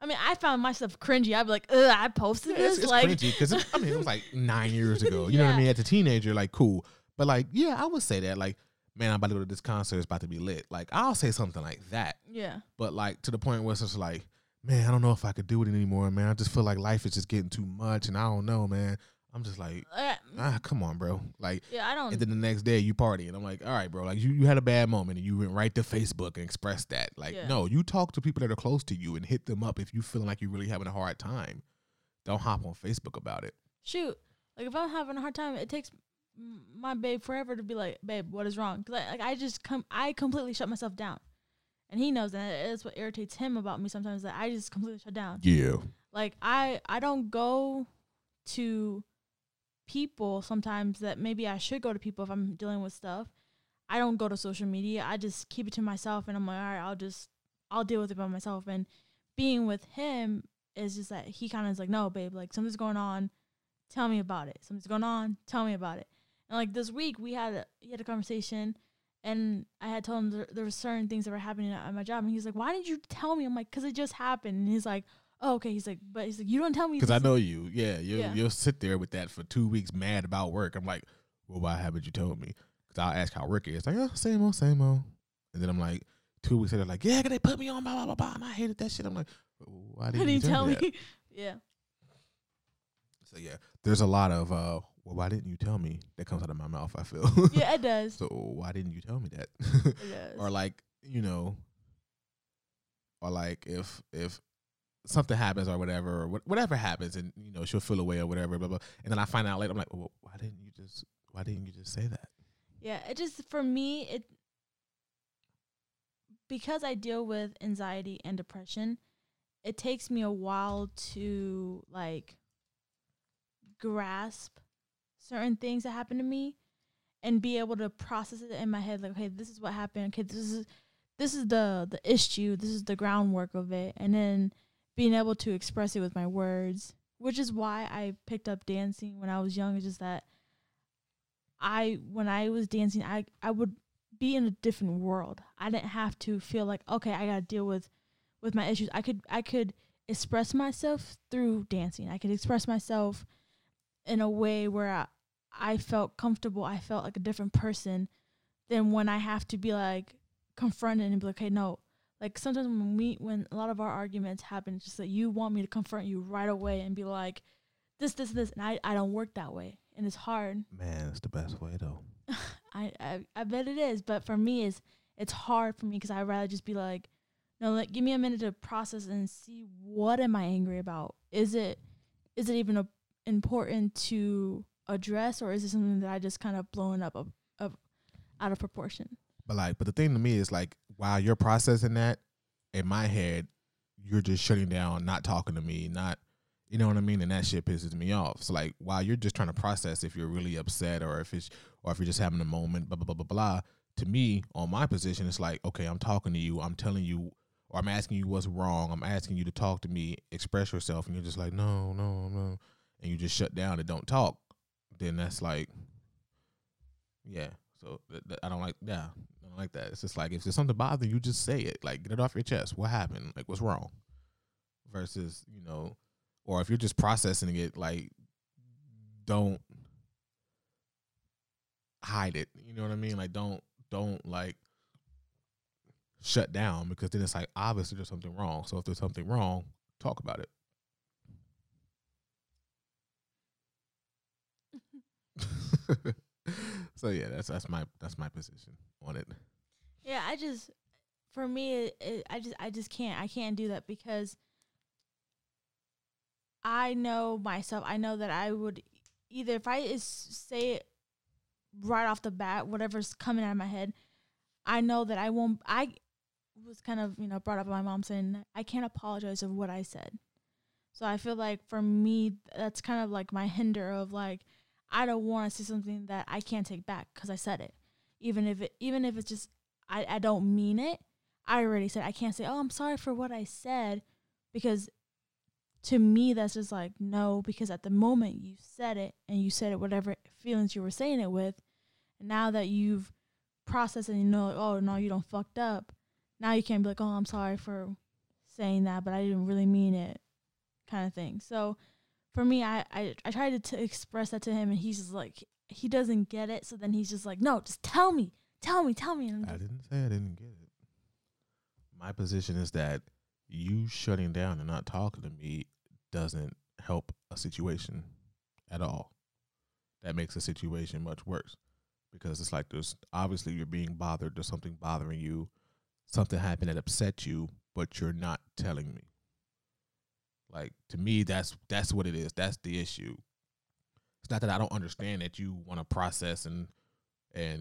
I mean, I found myself cringy. I'd be like, ugh, I posted this. It's like cringy because I mean it was like 9 years ago. You know what I mean? As a teenager, like cool. But like, yeah, I would say that. Like, man, I'm about to go to this concert. It's about to be lit. Like, I'll say something like that. Yeah. But like to the point where it's just like, man, I don't know if I could do it anymore, man. I just feel like life is just getting too much, and I don't know, man. I'm just like, come on, bro. Like, yeah, I don't. And then the next day you party, and I'm like, all right, bro. Like, you had a bad moment, and you went right to Facebook and expressed that. Like, no, you talk to people that are close to you and hit them up if you feeling like you're really having a hard time. Don't hop on Facebook about it. Shoot, like if I'm having a hard time, it takes my babe forever to be like, babe, what is wrong? Because I completely shut myself down, and he knows that. It's what irritates him about me sometimes, that I just completely shut down. Yeah, like I don't go to people sometimes that maybe I should go to people if I'm dealing with stuff. I don't go to social media. I just keep it to myself, and I'm like, all right, I'll deal with it by myself. And being with him is just that he kind of is like, no, babe, like something's going on, tell me about it. Something's going on, tell me about it. And like this week, he had a conversation, and I had told him there were certain things that were happening at my job, and he's like, "Why didn't you tell me?" I'm like, "Cause it just happened." And he's like, "Oh, okay." He's like, "But he's like, you don't tell me." Cause I know you, you'll sit there with that for 2 weeks, mad about work. I'm like, "Well, why haven't you told me?" Cause I'll ask how work is. It's like, "Oh, same old, same old." And then I'm like, 2 weeks later, like, "Yeah, they put me on blah blah blah blah," and I hated that shit. I'm like, "Why didn't you tell me?" Yeah. So yeah, there's a lot of well, why didn't you tell me? That comes out of my mouth, I feel. Yeah, it does. So why didn't you tell me that? It does. Or like, you know, or like if something happens or whatever, or whatever happens, and you know she'll feel away or whatever, blah blah. And then I find out later, I'm like, well, why didn't you just say that? Yeah, it just for me it because I deal with anxiety and depression, it takes me a while to like grasp certain things that happened to me and be able to process it in my head like, okay, this is what happened, okay, this is the issue, this is the groundwork of it, and then being able to express it with my words, which is why I picked up dancing when I was young. It's just that when I was dancing, I would be in a different world. I didn't have to feel like, okay, I gotta deal with my issues. I could express myself through dancing. I could express myself in a way where I felt comfortable. I felt like a different person than when I have to be like confronted and be like, hey, no. Like sometimes when a lot of our arguments happen, it's just that you want me to confront you right away and be like, this, and I don't work that way. And it's hard. Man, it's the best way though. I bet it is. But for me, it's hard for me because I'd rather just be like, no, like give me a minute to process and see what am I angry about. Is it even important to address, or is it something that I just kind of blowing up out of proportion? But the thing to me is like, while you're processing that, in my head, you're just shutting down, not talking to me, not, you know what I mean? And that shit pisses me off. So like, while you're just trying to process if you're really upset or if you're just having a moment, blah, blah, blah, blah, blah. To me, on my position, it's like, okay, I'm talking to you, I'm telling you, or I'm asking you what's wrong, I'm asking you to talk to me, express yourself, and you're just like, no. And you just shut down and don't talk, then that's like, yeah. So I don't like, yeah, I don't like that. It's just like, if there's something bothering you, just say it. Like, get it off your chest. What happened? Like, what's wrong? Versus, you know, or if you're just processing it, like, don't hide it. You know what I mean? Like, don't like shut down, because then it's like, obviously there's something wrong. So if there's something wrong, talk about it. So yeah, that's my position on it. Yeah, I just can't do that because I know myself. I know that I would either, if I is say it right off the bat, whatever's coming out of my head, I know that I won't. I was kind of, you know, brought up by my mom saying I can't apologize of what I said. So I feel like for me, that's kind of like my hinder of like, I don't want to say something that I can't take back because I said it. Even if it's just I don't mean it, I already said it. I can't say, oh, I'm sorry for what I said, because to me that's just like, no, because at the moment you said it, and you said it whatever feelings you were saying it with, and now that you've processed and you know, like, oh, no, you don't fucked up, now you can't be like, oh, I'm sorry for saying that, but I didn't really mean it, kind of thing. So for me, I tried to express that to him, and he's just like, he doesn't get it. So then he's just like, no, just tell me. And I didn't say I didn't get it. My position is that you shutting down and not talking to me doesn't help a situation at all. That makes the situation much worse, because it's like, there's obviously you're being bothered. There's something bothering you. Something happened that upset you, but you're not telling me. Like, to me, that's what it is. That's the issue. It's not that I don't understand that you want to process and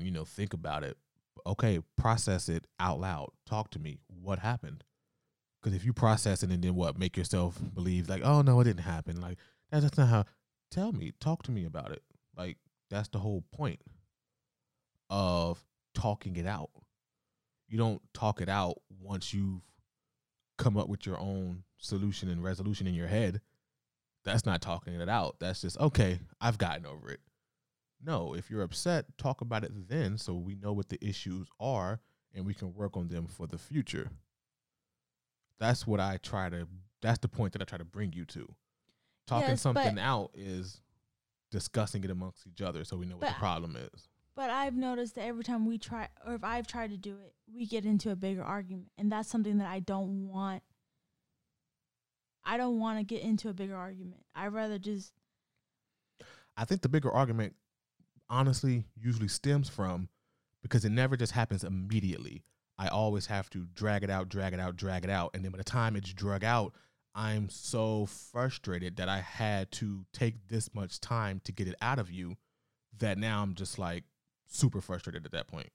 you know, think about it. Okay, process it out loud. Talk to me. What happened? Because if you process it and then what, make yourself believe like, oh, no, it didn't happen. Like, that's not how. Tell me. Talk to me about it. Like, that's the whole point of talking it out. You don't talk it out once you've come up with your own solution and resolution in your head. That's not talking it out. That's just, okay, I've gotten over it. No, if you're upset, talk about it then, so we know what the issues are and we can work on them for the future. That's what I try to, that's the point that I try to bring you to. Talking something out is discussing it amongst each other so we know what the problem is. But I've noticed that every time we try, or if I've tried to do it, we get into a bigger argument. And that's something that I don't want. I don't want to get into a bigger argument. I'd rather just. I think the bigger argument, honestly, usually stems from, because it never just happens immediately. I always have to drag it out. And then by the time it's drug out, I'm so frustrated that I had to take this much time to get it out of you that now I'm just like, super frustrated at that point,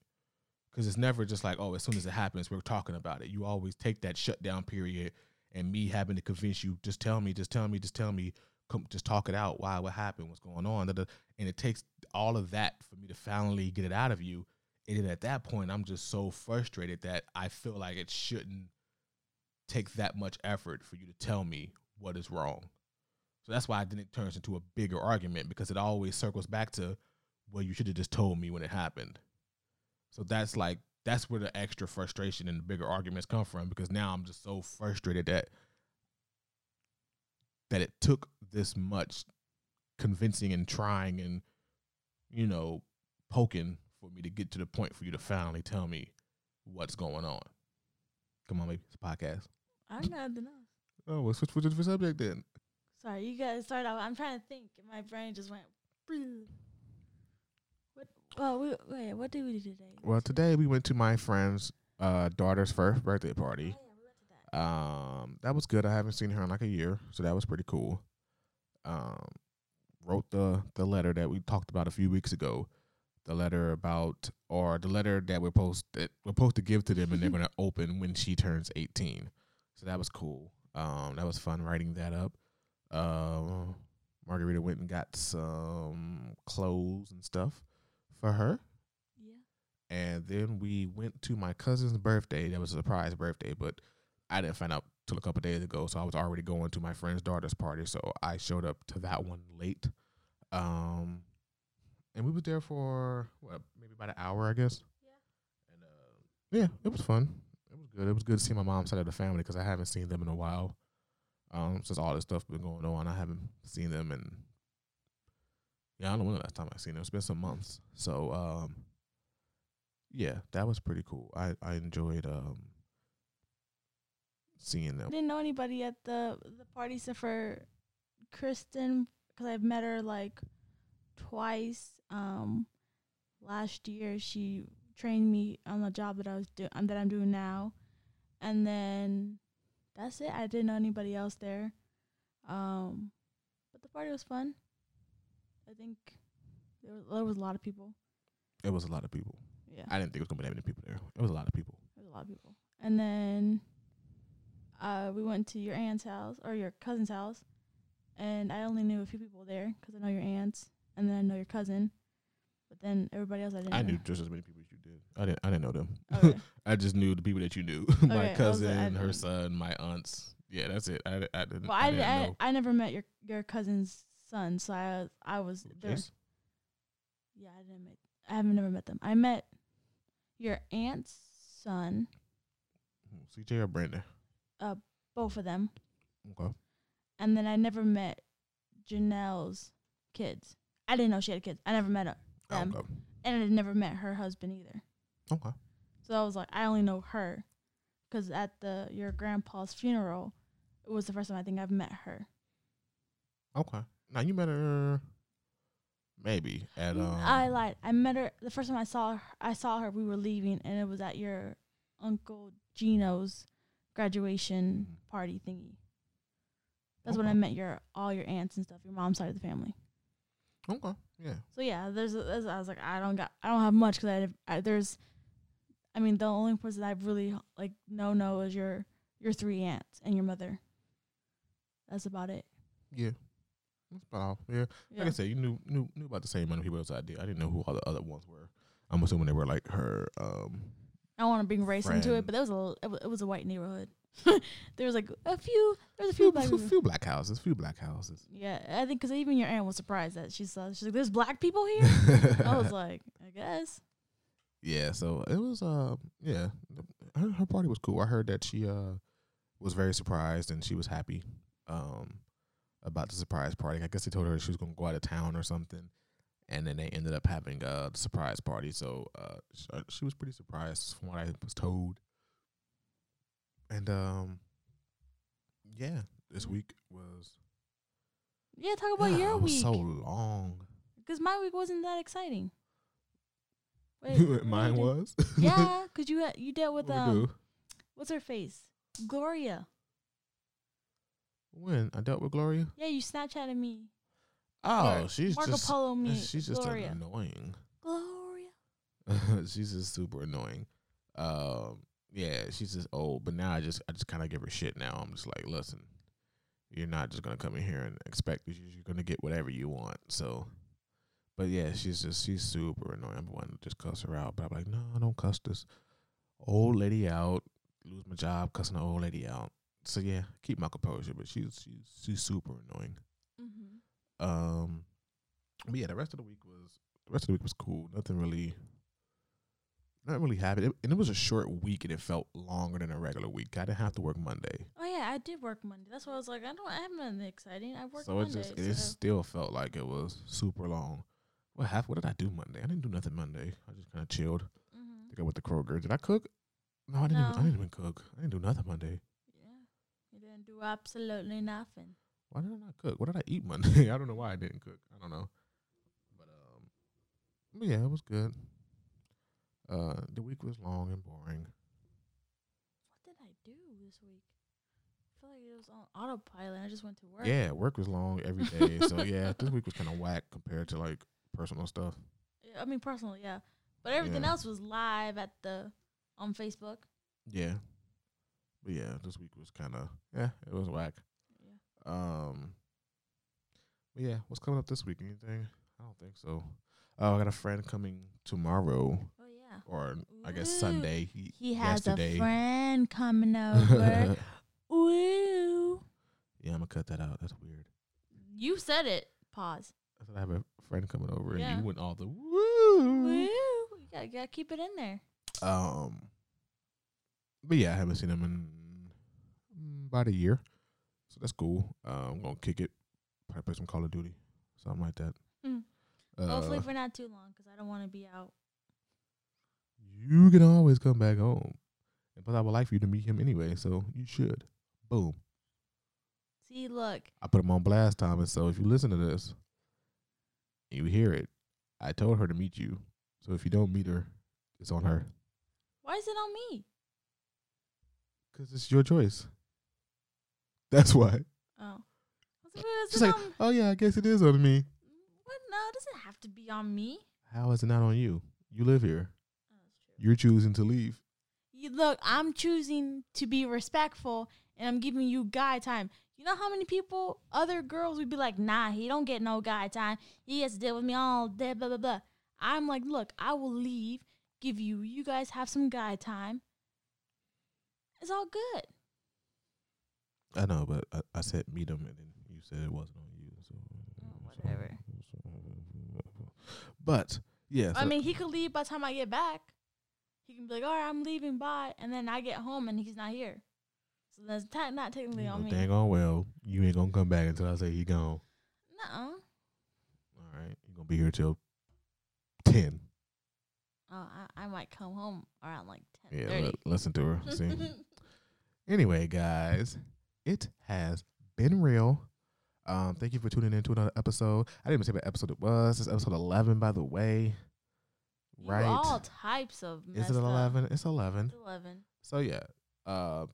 because it's never just like, oh, as soon as it happens, we're talking about it. You always take that shutdown period and me having to convince you, just tell me, come, just talk it out. Why? What happened? What's going on? And it takes all of that for me to finally get it out of you. And then at that point, I'm just so frustrated that I feel like it shouldn't take that much effort for you to tell me what is wrong. So that's why I didn't turn into a bigger argument, because it always circles back to, well, you should have just told me when it happened. So that's like, that's where the extra frustration and the bigger arguments come from, because now I'm just so frustrated that it took this much convincing and trying and, you know, poking for me to get to the point for you to finally tell me what's going on. Come on, baby, it's a podcast. I don't know nothing else. Oh, well, switch to the subject then. Sorry, you guys start out. I'm trying to think. My brain just went. Bleh. Wait, what did we do today? Well, today we went to my friend's daughter's first birthday party. Oh, yeah, we went to that. That was good. I haven't seen her in like a year, so that was pretty cool. Wrote the letter that we talked about a few weeks ago. The letter that we're supposed to give to them, and they're going to open when she turns 18. So that was cool. That was fun writing that up. Margarita went and got some clothes and stuff for her. Yeah. And then we went to my cousin's birthday. That was a surprise birthday, but I didn't find out till a couple of days ago, so I was already going to my friend's daughter's party, so I showed up to that one late. And we were there for, what, maybe about an hour, I guess? Yeah. And yeah, it was fun. It was good. It was good to see my mom's side of the family, because I haven't seen them in a while. Since all this stuff been going on, I haven't seen them in, yeah, I don't know when the last time I've seen them. It's been some months. So, yeah, that was pretty cool. I enjoyed seeing them. I didn't know anybody at the party except for Kristen, because I've met her, like, twice. Last year, she trained me on the job that I'm doing now. And then that's it. I didn't know anybody else there. party was fun. I think there was a lot of people. It was a lot of people. Yeah. I didn't think it was going to be that many people there. It was a lot of people. There was a lot of people. And then we went to your aunt's house or your cousin's house. And I only knew a few people there because I know your aunts and then I know your cousin. But then everybody else I knew just as many people as you did. I didn't know them. Okay. I just knew the people that you knew. My cousin, her son, my aunts. Yeah, that's it. I didn't know. I never met your cousin's son, so I was there. Yes. Yeah, I haven't met them. I met your aunt's son. CJ or Brandon? Both of them. Okay. And then I never met Janelle's kids. I didn't know she had kids. I never met them. Okay. And I never met her husband either. Okay. So I was like, I only know her. Because at your grandpa's funeral, it was the first time I think I've met her. Okay. Now, you met her maybe at... I lied. I met her... The first time I saw her, we were leaving, and it was at your Uncle Gino's graduation party thingy. That's when I met all your aunts and stuff, your mom's side of the family. Okay, yeah. So, yeah, there's I was like, I don't have much because the only person I really like know is your three aunts and your mother. That's about it. Yeah, that's about all. Yeah, like I said, you knew about the same amount of people as I did. I didn't know who all the other ones were. I'm assuming they were like her. I don't want to bring race into it, but it was a white neighborhood. There was like a few black houses. Yeah, I think because even your aunt was surprised that she's like, "There's black people here." I was like, I guess. Yeah, so it was her party was cool. I heard that she was very surprised and she was happy about the surprise party. I guess they told her she was going to go out of town or something, and then they ended up having the surprise party. So she was pretty surprised from what I was told. And this week was talk about your week. It was so long because my week wasn't that exciting. Wait, mine was? Yeah, because you dealt with, what's her face? Gloria. When? I dealt with Gloria? Yeah, you Snapchatted me. Oh, she's Marco just... Polo me. She's just annoying. Gloria. She's just super annoying. Yeah, she's just old, but now I just kind of give her shit now. I'm just like, listen, you're not just going to come in here and expect that you're going to get whatever you want, so... But yeah, she's super annoying. I'm wanting to just cuss her out, but I'm like, no, I don't cuss this old lady out. Lose my job cussing an old lady out. So yeah, keep my composure. But she's super annoying. Mm-hmm. But yeah, the rest of the week was cool. Not really happened. And it was a short week, and it felt longer than a regular week. I didn't have to work Monday. Oh yeah, I did work Monday. That's why I was like, I haven't done exciting. I worked Monday. It still felt like it was super long. What did I do Monday? I didn't do nothing Monday. I just kind of chilled. Mm-hmm. I think I went to Kroger. Did I cook? No, I didn't even cook. I didn't do nothing Monday. Yeah. You didn't do absolutely nothing. Why did I not cook? What did I eat Monday? I don't know why I didn't cook. I don't know. But yeah, it was good. The week was long and boring. What did I do this week? I feel like it was on autopilot. I just went to work. Yeah, work was long every day. So yeah, this week was kind of whack compared to like personal stuff. Yeah, I mean, personal, yeah. But everything else was live on Facebook. Yeah. But yeah, this week was kind of, it was whack. Yeah. But yeah, what's coming up this week? Anything? I don't think so. Oh, I got a friend coming tomorrow. Oh, yeah. Or ooh. I guess Sunday. He has a friend coming over. Ooh. Yeah, I'm going to cut that out. That's weird. You said it. Pause. I said I have a friend coming over, and you went all the woo. You gotta keep it in there. But yeah, I haven't seen him in about a year, so that's cool. I'm gonna kick it, probably play some Call of Duty, something like that. Mm. Hopefully for not too long, because I don't want to be out. You can always come back home, and plus I would like for you to meet him anyway, so you should. Boom. See, look. I put him on blast, Thomas. So if you listen to this. You hear it. I told her to meet you. So if you don't meet her, it's on her. Why is it on me? Because it's your choice. That's why. Oh. I She's like, oh yeah, I guess it is on me. What? No, it doesn't have to be on me. How is it not on you? You live here. Oh, that's true. You're choosing to leave. You look, I'm choosing to be respectful, and I'm giving you guy time. You know how many people, other girls would be like, nah, he don't get no guy time. He has to deal with me all day, blah, blah, blah. I'm like, look, I will leave, give you, you guys have some guy time. It's all good. I know, but I said meet him, and then you said it wasn't on you. So whatever. But, yeah. So I mean, he could leave by the time I get back. He can be like, all right, I'm leaving, bye. And then I get home, and he's not here. So that's not technically on me. Dang on well, you ain't gonna come back until I say he gone. Nuh-uh. All right, you gonna be here till 10. Oh, I might come home around like 10. Yeah, listen to her. See. Anyway, guys, it has been real. Thank you for tuning in to another episode. I didn't even say what episode it was. It's episode 11, by the way. Right. All types of. Is it 11? It's 11. It's 11. So yeah.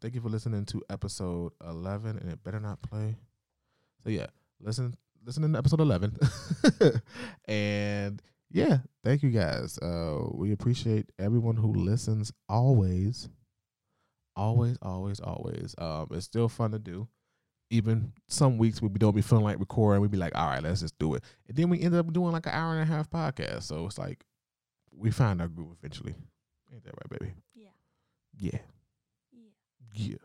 Thank you for listening to episode 11, and it better not play. So yeah, listen to episode 11, and yeah, thank you guys. We appreciate everyone who listens always, always, always, always. It's still fun to do. Even some weeks we don't be feeling like recording. We be like, all right, let's just do it, and then we end up doing like an hour and a half podcast. So it's like we find our groove eventually. Ain't that right, baby? Yeah. Yeah. Yeah.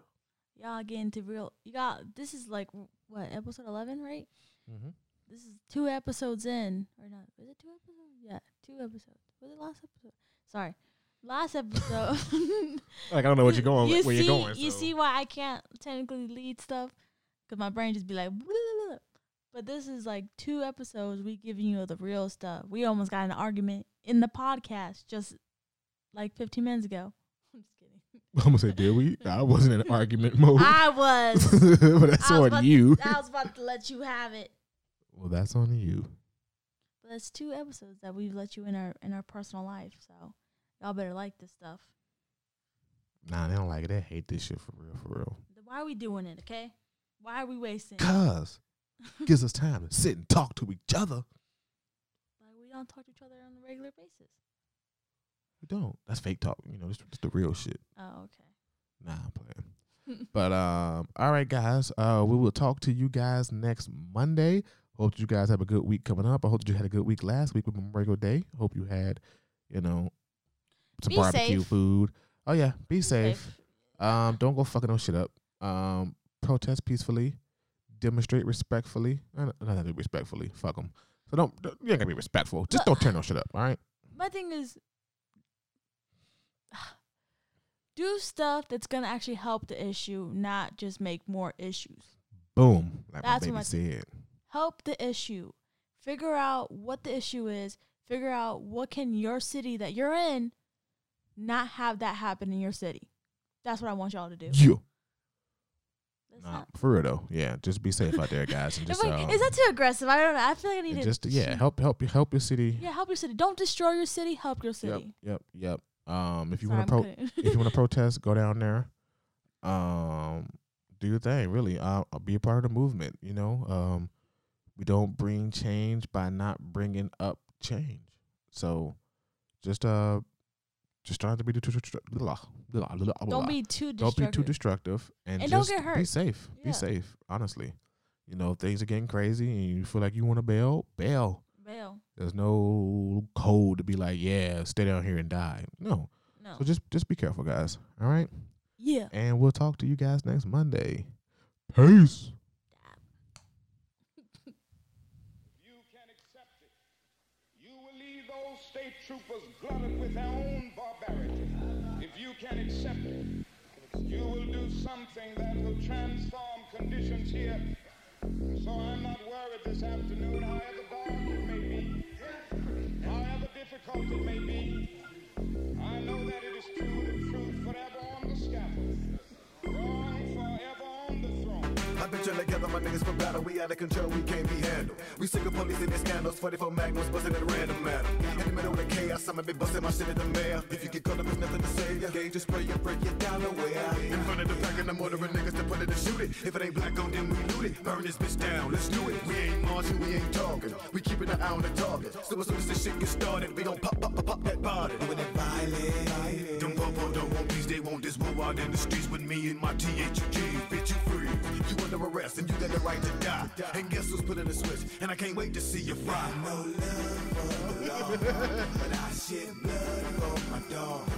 Y'all get into real. Y'all, this is like, what, episode 11, right? Mm-hmm. This is 2 episodes in. Or not. Was it 2 episodes? Yeah, 2 episodes. Was it last episode? Sorry. Last episode. Like, I don't know what you're going, where you're going. So. You see why I can't technically lead stuff? Because my brain just be like, blah, blah, blah. But this is like 2 episodes. We giving you the real stuff. We almost got in an argument in the podcast just like 15 minutes ago. I'm going to say, did we? I wasn't in an argument mode. I was. But that's on you. I was about to let you have it. Well, that's on you. But it's 2 episodes that we've let you in our personal life. So y'all better like this stuff. Nah, they don't like it. They hate this shit for real, for real. Then why are we doing it, okay? Why are we wasting? Because it gives us time to sit and talk to each other. Like, we don't talk to each other on a regular basis. We don't. That's fake talk. You know, it's the real shit. Oh, okay. Nah, I'm playing. But, all right, guys. We will talk to you guys next Monday. Hope you guys have a good week coming up. I hope that you had a good week last week with Memorial Day. Hope you had, you know, some barbecue food. Oh, yeah. Be safe. Don't go fucking no shit up. Protest peacefully. Demonstrate respectfully. Not respectfully. Fuck them. So don't you ain't gotta be respectful. Just don't tear no shit up, all right? My thing is, do stuff that's going to actually help the issue, not just make more issues. Boom. Like that's my baby said. Help the issue. Figure out what the issue is. Figure out what can your city that you're in not have that happen in your city. That's what I want y'all to do. You. Nah, for real, though. Yeah, just be safe out there, guys. And just, is that too aggressive? I don't know. I feel like I need to. Just, yeah, help your city. Yeah, help your city. Don't destroy your city. Help your city. Yep. If you want to protest, go down there. Do your thing, really. Be a part of the movement, you know. We don't bring change by not bringing up change. So just try to be don't be too destructive and just don't get hurt. Be safe. Yeah. Be safe, honestly. You know, if things are getting crazy and you feel like you want to bail. There's no code to be like, yeah, stay down here and die. No. So just be careful, guys. All right? Yeah. And we'll talk to you guys next Monday. Peace. You can accept it. You will leave those state troopers glutted with their own barbarity. If you can accept it, you will do something that will transform conditions here. So I'm not worried this afternoon, however dark it may be, however difficult it may be. I know that it is true, the truth forever on the scaffold, wrong forever on the throne. Return together, my niggas for battle. We out of control, we can't be handled. We sick of police in their scandals. 44 magnums busting at random, man. In the middle of the chaos, I'ma be busting my shit at the mayor. If you get caught up, there's nothing to save ya. Game, just pray you break it down the way out. In front of the pack, and I'm ordering niggas to put it and shoot it. If it ain't black on them, we loot it. Burn this bitch down, let's do it. We ain't marching, we ain't talking. We keeping an eye on the target. So as soon as this shit gets started, we gon' pop that body. When they violate, them pop don't want peace, they want this war out in the streets with me and my THG. Bitch, you free. You under arrest and you got the right to die. And guess who's putting the switch? And I can't wait to see you fry. No love for long, but I shed blood for my dog.